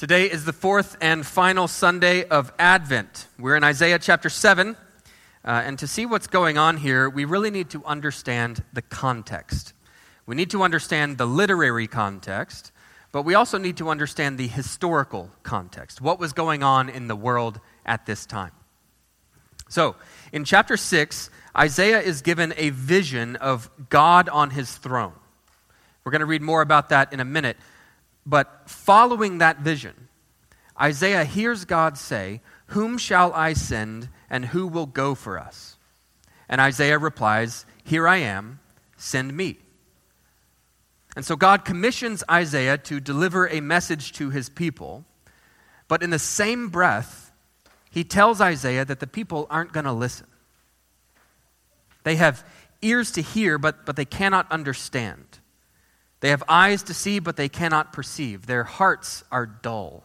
Today is the fourth and final Sunday of Advent. We're in Isaiah chapter 7, and to see what's going on here, we really need to understand the context. We need to understand the literary context, but we also need to understand the historical context, what was going on in the world at this time. So, in chapter 6, Isaiah is given a vision of God on his throne. We're going to read more about that in a minute. But following that vision, Isaiah hears God say, "Whom shall I send, and who will go for us?" And Isaiah replies, "Here I am, send me." And so God commissions Isaiah to deliver a message to his people, but in the same breath, he tells Isaiah that the people aren't going to listen. They have ears to hear, but they cannot understand. They have eyes to see, but they cannot perceive. Their hearts are dull.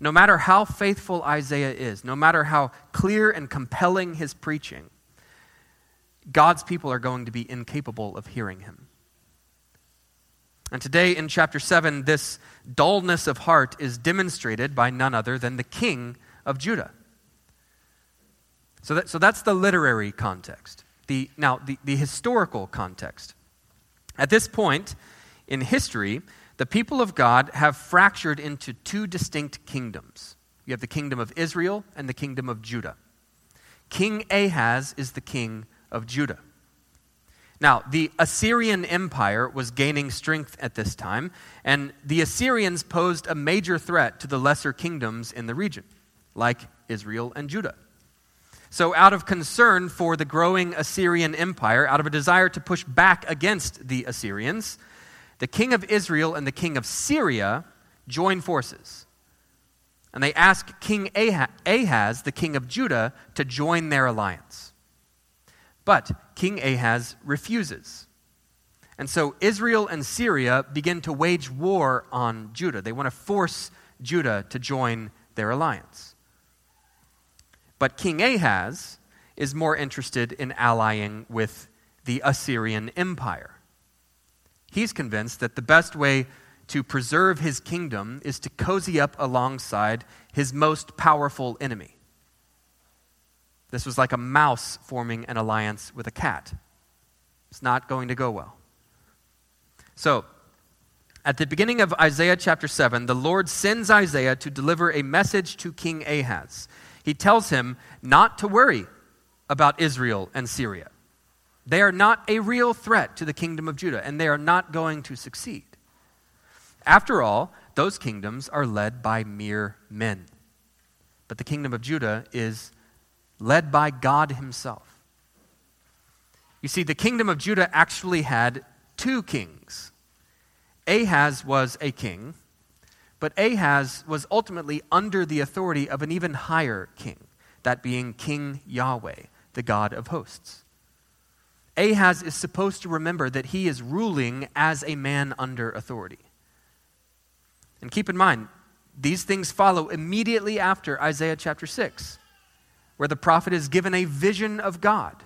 No matter how faithful Isaiah is, no matter how clear and compelling his preaching, God's people are going to be incapable of hearing him. And today in chapter 7, this dullness of heart is demonstrated by none other than the king of Judah. So that's the literary context. Now, the historical context. At this point in history, the people of God have fractured into two distinct kingdoms. You have the kingdom of Israel and the kingdom of Judah. King Ahaz is the king of Judah. Now, the Assyrian Empire was gaining strength at this time, and the Assyrians posed a major threat to the lesser kingdoms in the region, like Israel and Judah. So out of concern for the growing Assyrian Empire, out of a desire to push back against the Assyrians, the king of Israel and the king of Syria join forces. And they ask King Ahaz, the king of Judah, to join their alliance. But King Ahaz refuses. And so Israel and Syria begin to wage war on Judah. They want to force Judah to join their alliance. But King Ahaz is more interested in allying with the Assyrian Empire. He's convinced that the best way to preserve his kingdom is to cozy up alongside his most powerful enemy. This was like a mouse forming an alliance with a cat. It's not going to go well. So, at the beginning of Isaiah chapter 7, the Lord sends Isaiah to deliver a message to King Ahaz. He tells him not to worry about Israel and Syria. They are not a real threat to the kingdom of Judah, and they are not going to succeed. After all, those kingdoms are led by mere men. But the kingdom of Judah is led by God himself. You see, the kingdom of Judah actually had two kings. Ahaz was a king, but Ahaz was ultimately under the authority of an even higher king, that being King Yahweh, the God of hosts. Ahaz is supposed to remember that he is ruling as a man under authority. And keep in mind, these things follow immediately after Isaiah chapter 6, where the prophet is given a vision of God.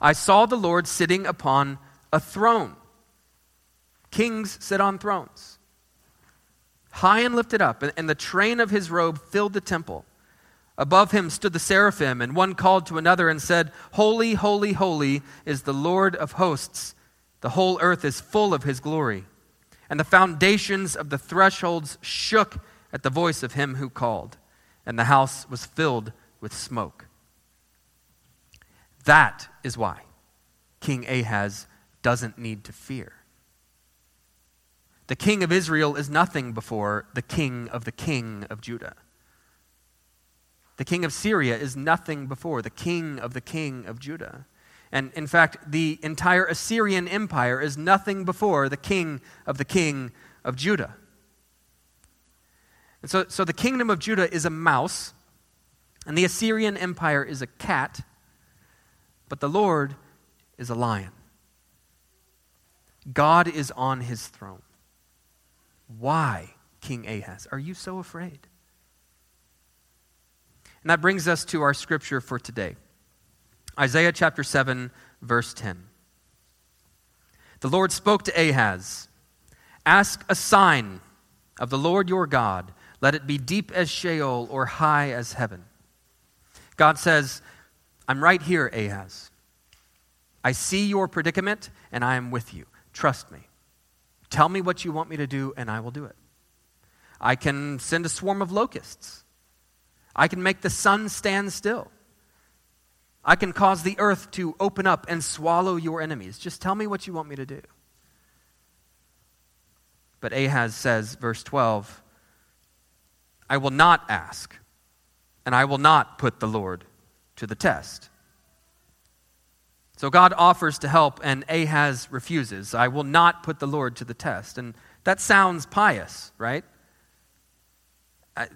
I saw the Lord sitting upon a throne. Kings sit on thrones. High and lifted up, and the train of his robe filled the temple. Above him stood the seraphim, and one called to another and said, "Holy, holy, holy is the Lord of hosts. The whole earth is full of his glory." And the foundations of the thresholds shook at the voice of him who called, and the house was filled with smoke. That is why King Ahaz doesn't need to fear. The king of Israel is nothing before the king of Judah. The king of Syria is nothing before the king of Judah. And in fact, the entire Assyrian Empire is nothing before the king of Judah. And so the kingdom of Judah is a mouse, and the Assyrian Empire is a cat, but the Lord is a lion. God is on his throne. Why, King Ahaz, are you so afraid? And that brings us to our scripture for today. Isaiah chapter 7, verse 10. The Lord spoke to Ahaz, "Ask a sign of the Lord your God, let it be deep as Sheol or high as heaven. God says, I'm right here, Ahaz. I see your predicament, and I am with you. Trust me. Tell me what you want me to do, and I will do it. I can send a swarm of locusts. I can make the sun stand still. I can cause the earth to open up and swallow your enemies. Just tell me what you want me to do. But Ahaz says, verse 12, I will not ask, and I will not put the Lord to the test. So God offers to help, and Ahaz refuses. I will not put the Lord to the test. And that sounds pious, right?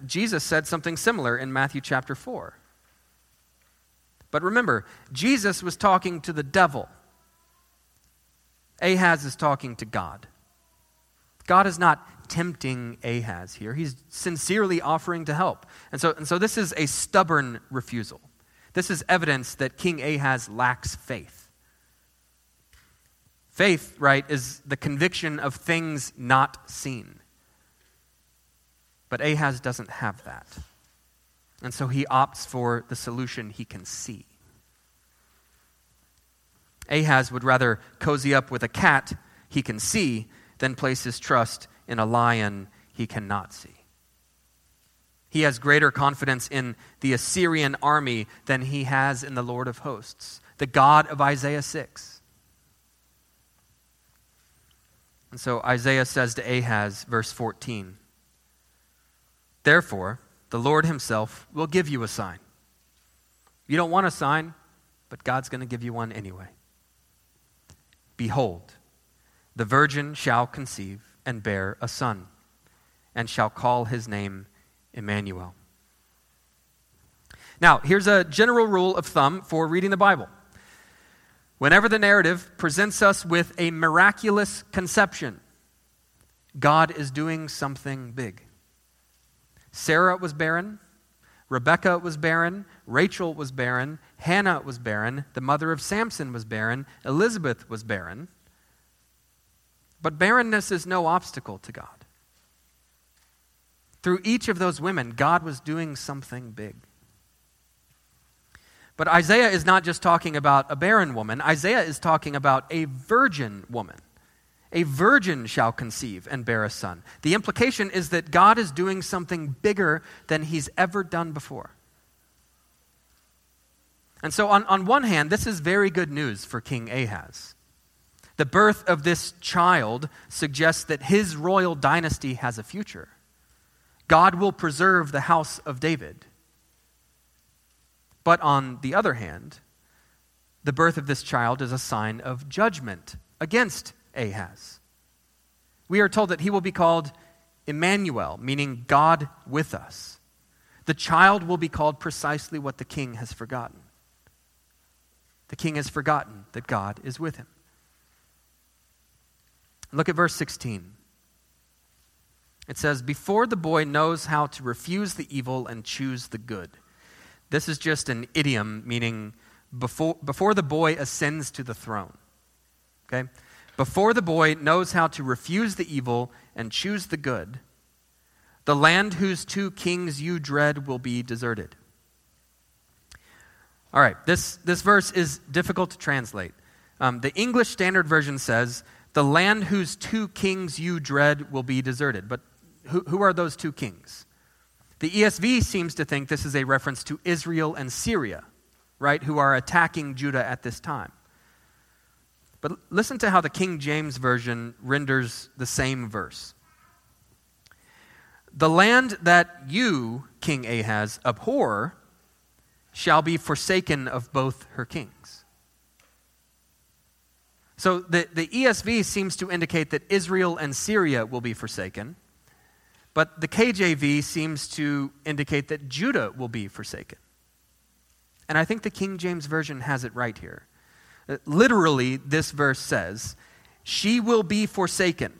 Jesus said something similar in Matthew chapter 4. But remember, Jesus was talking to the devil. Ahaz is talking to God. God is not tempting Ahaz here. He's sincerely offering to help. And so this is a stubborn refusal. This is evidence that King Ahaz lacks faith. Faith, right, is the conviction of things not seen. But Ahaz doesn't have that. And so he opts for the solution he can see. Ahaz would rather cozy up with a cat he can see than place his trust in a lion he cannot see. He has greater confidence in the Assyrian army than he has in the Lord of hosts, the God of Isaiah 6. And so Isaiah says to Ahaz, verse 14, therefore, the Lord himself will give you a sign. You don't want a sign, but God's going to give you one anyway. Behold, the virgin shall conceive and bear a son, and shall call his name Immanuel. Now, here's a general rule of thumb for reading the Bible. Whenever the narrative presents us with a miraculous conception, God is doing something big. Sarah was barren, Rebecca was barren, Rachel was barren, Hannah was barren, the mother of Samson was barren, Elizabeth was barren. But barrenness is no obstacle to God. Through each of those women, God was doing something big. But Isaiah is not just talking about a barren woman. Isaiah is talking about a virgin woman. A virgin shall conceive and bear a son. The implication is that God is doing something bigger than he's ever done before. And so on one hand, this is very good news for King Ahaz. The birth of this child suggests that his royal dynasty has a future. God will preserve the house of David. But on the other hand, the birth of this child is a sign of judgment against Ahaz. We are told that he will be called Immanuel, meaning God with us. The child will be called precisely what the king has forgotten. The king has forgotten that God is with him. Look at verse 16. It says, before the boy knows how to refuse the evil and choose the good. This is just an idiom, meaning before the boy ascends to the throne. Okay? Before the boy knows how to refuse the evil and choose the good, the land whose two kings you dread will be deserted. All right, this verse is difficult to translate. The English Standard Version says, the land whose two kings you dread will be deserted. But who are those two kings? The ESV seems to think this is a reference to Israel and Syria, right, who are attacking Judah at this time. But listen to how the King James Version renders the same verse. The land that you, King Ahaz, abhor shall be forsaken of both her kings. So the ESV seems to indicate that Israel and Syria will be forsaken, but the KJV seems to indicate that Judah will be forsaken. And I think the King James Version has it right here. Literally, this verse says, she will be forsaken,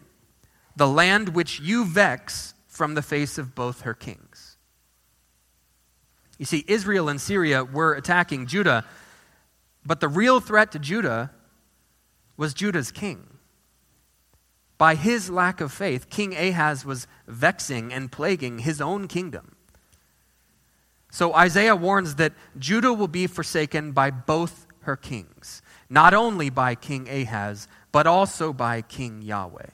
the land which you vex from the face of both her kings. You see, Israel and Syria were attacking Judah, but the real threat to Judah was Judah's king. By his lack of faith, King Ahaz was vexing and plaguing his own kingdom. So Isaiah warns that Judah will be forsaken by both her kings, not only by King Ahaz, but also by King Yahweh.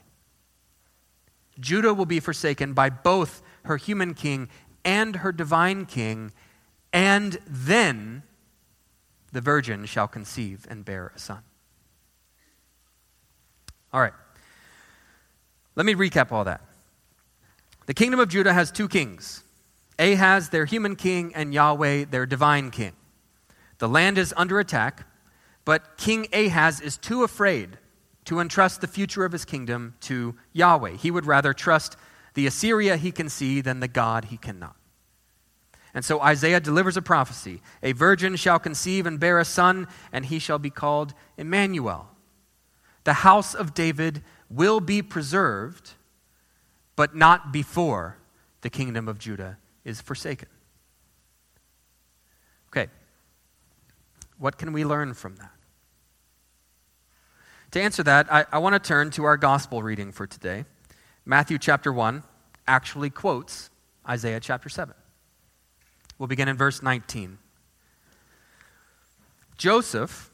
Judah will be forsaken by both her human king and her divine king, and then the virgin shall conceive and bear a son. All right. Let me recap all that. The kingdom of Judah has two kings. Ahaz, their human king, and Yahweh, their divine king. The land is under attack, but King Ahaz is too afraid to entrust the future of his kingdom to Yahweh. He would rather trust the Assyria he can see than the God he cannot. And so Isaiah delivers a prophecy. A virgin shall conceive and bear a son, and he shall be called Immanuel. The house of David will be preserved, but not before the kingdom of Judah is forsaken. Okay, what can we learn from that? To answer that, I want to turn to our gospel reading for today. Matthew chapter 1 actually quotes Isaiah chapter 7. We'll begin in verse 19. Joseph,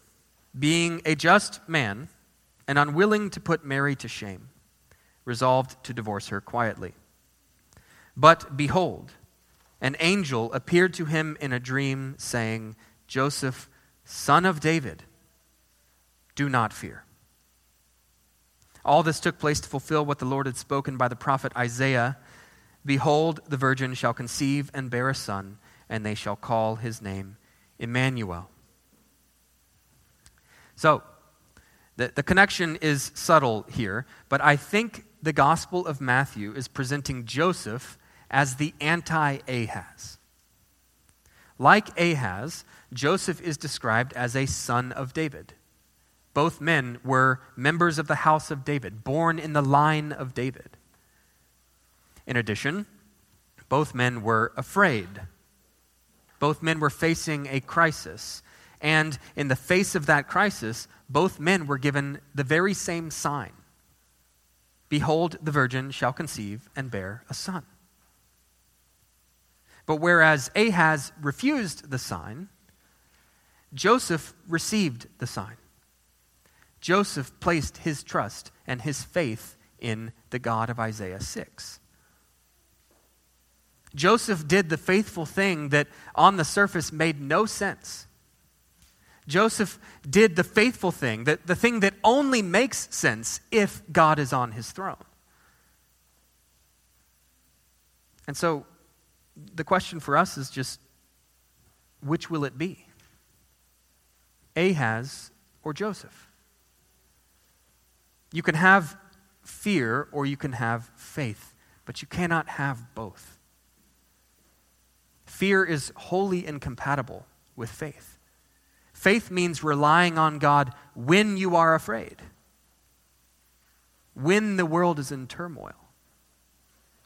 being a just man, and unwilling to put Mary to shame, resolved to divorce her quietly. But behold, an angel appeared to him in a dream, saying, Joseph, son of David, do not fear. All this took place to fulfill what the Lord had spoken by the prophet Isaiah. Behold, the virgin shall conceive and bear a son, and they shall call his name Immanuel. So, the connection is subtle here, but I think the Gospel of Matthew is presenting Joseph as the anti-Ahaz. Like Ahaz, Joseph is described as a son of David. Both men were members of the house of David, born in the line of David. In addition, both men were afraid. Both men were facing a crisis. And in the face of that crisis, both men were given the very same sign. Behold, the virgin shall conceive and bear a son. But whereas Ahaz refused the sign, Joseph received the sign. Joseph placed his trust and his faith in the God of Isaiah 6. Joseph did the faithful thing that on the surface made no sense. Joseph did the faithful thing, the thing that only makes sense if God is on his throne. And so the question for us is just, which will it be? Ahaz or Joseph? You can have fear or you can have faith, but you cannot have both. Fear is wholly incompatible with faith. Faith means relying on God when you are afraid, when the world is in turmoil,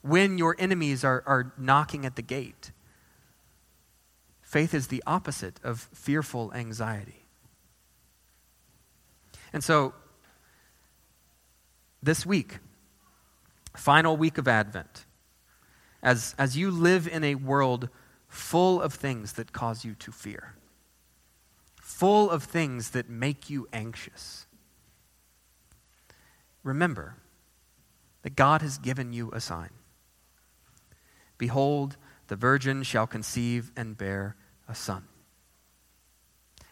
when your enemies are knocking at the gate. Faith is the opposite of fearful anxiety. And so, this week, final week of Advent, as you live in a world full of things that cause you to fear, full of things that make you anxious, remember that God has given you a sign. Behold, the virgin shall conceive and bear a son.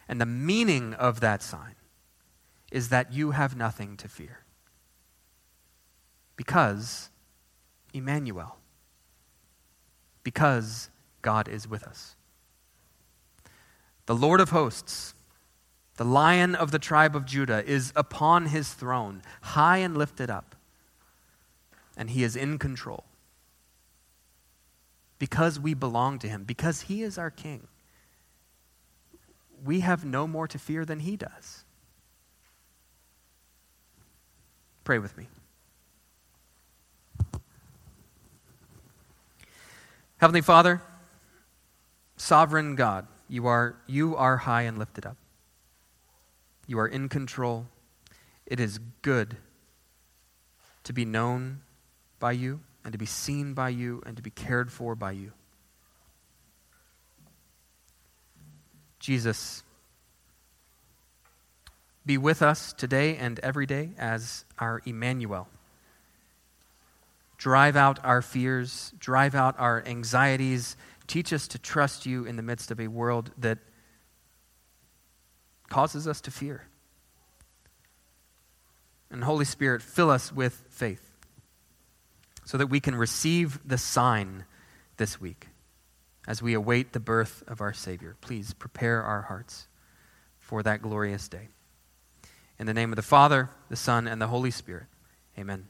And the meaning of that sign is that you have nothing to fear. Because Immanuel. Because God is with us. The Lord of hosts, the Lion of the tribe of Judah, is upon his throne, high and lifted up, and he is in control. Because we belong to him, because he is our king, we have no more to fear than he does. Pray with me. Heavenly Father, sovereign God, You are high and lifted up. You are in control. It is good to be known by you and to be seen by you and to be cared for by you. Jesus, be with us today and every day as our Immanuel. Drive out our fears, drive out our anxieties. Teach us to trust you in the midst of a world that causes us to fear. And Holy Spirit, fill us with faith so that we can receive the sign this week as we await the birth of our Savior. Please prepare our hearts for that glorious day. In the name of the Father, the Son, and the Holy Spirit, amen.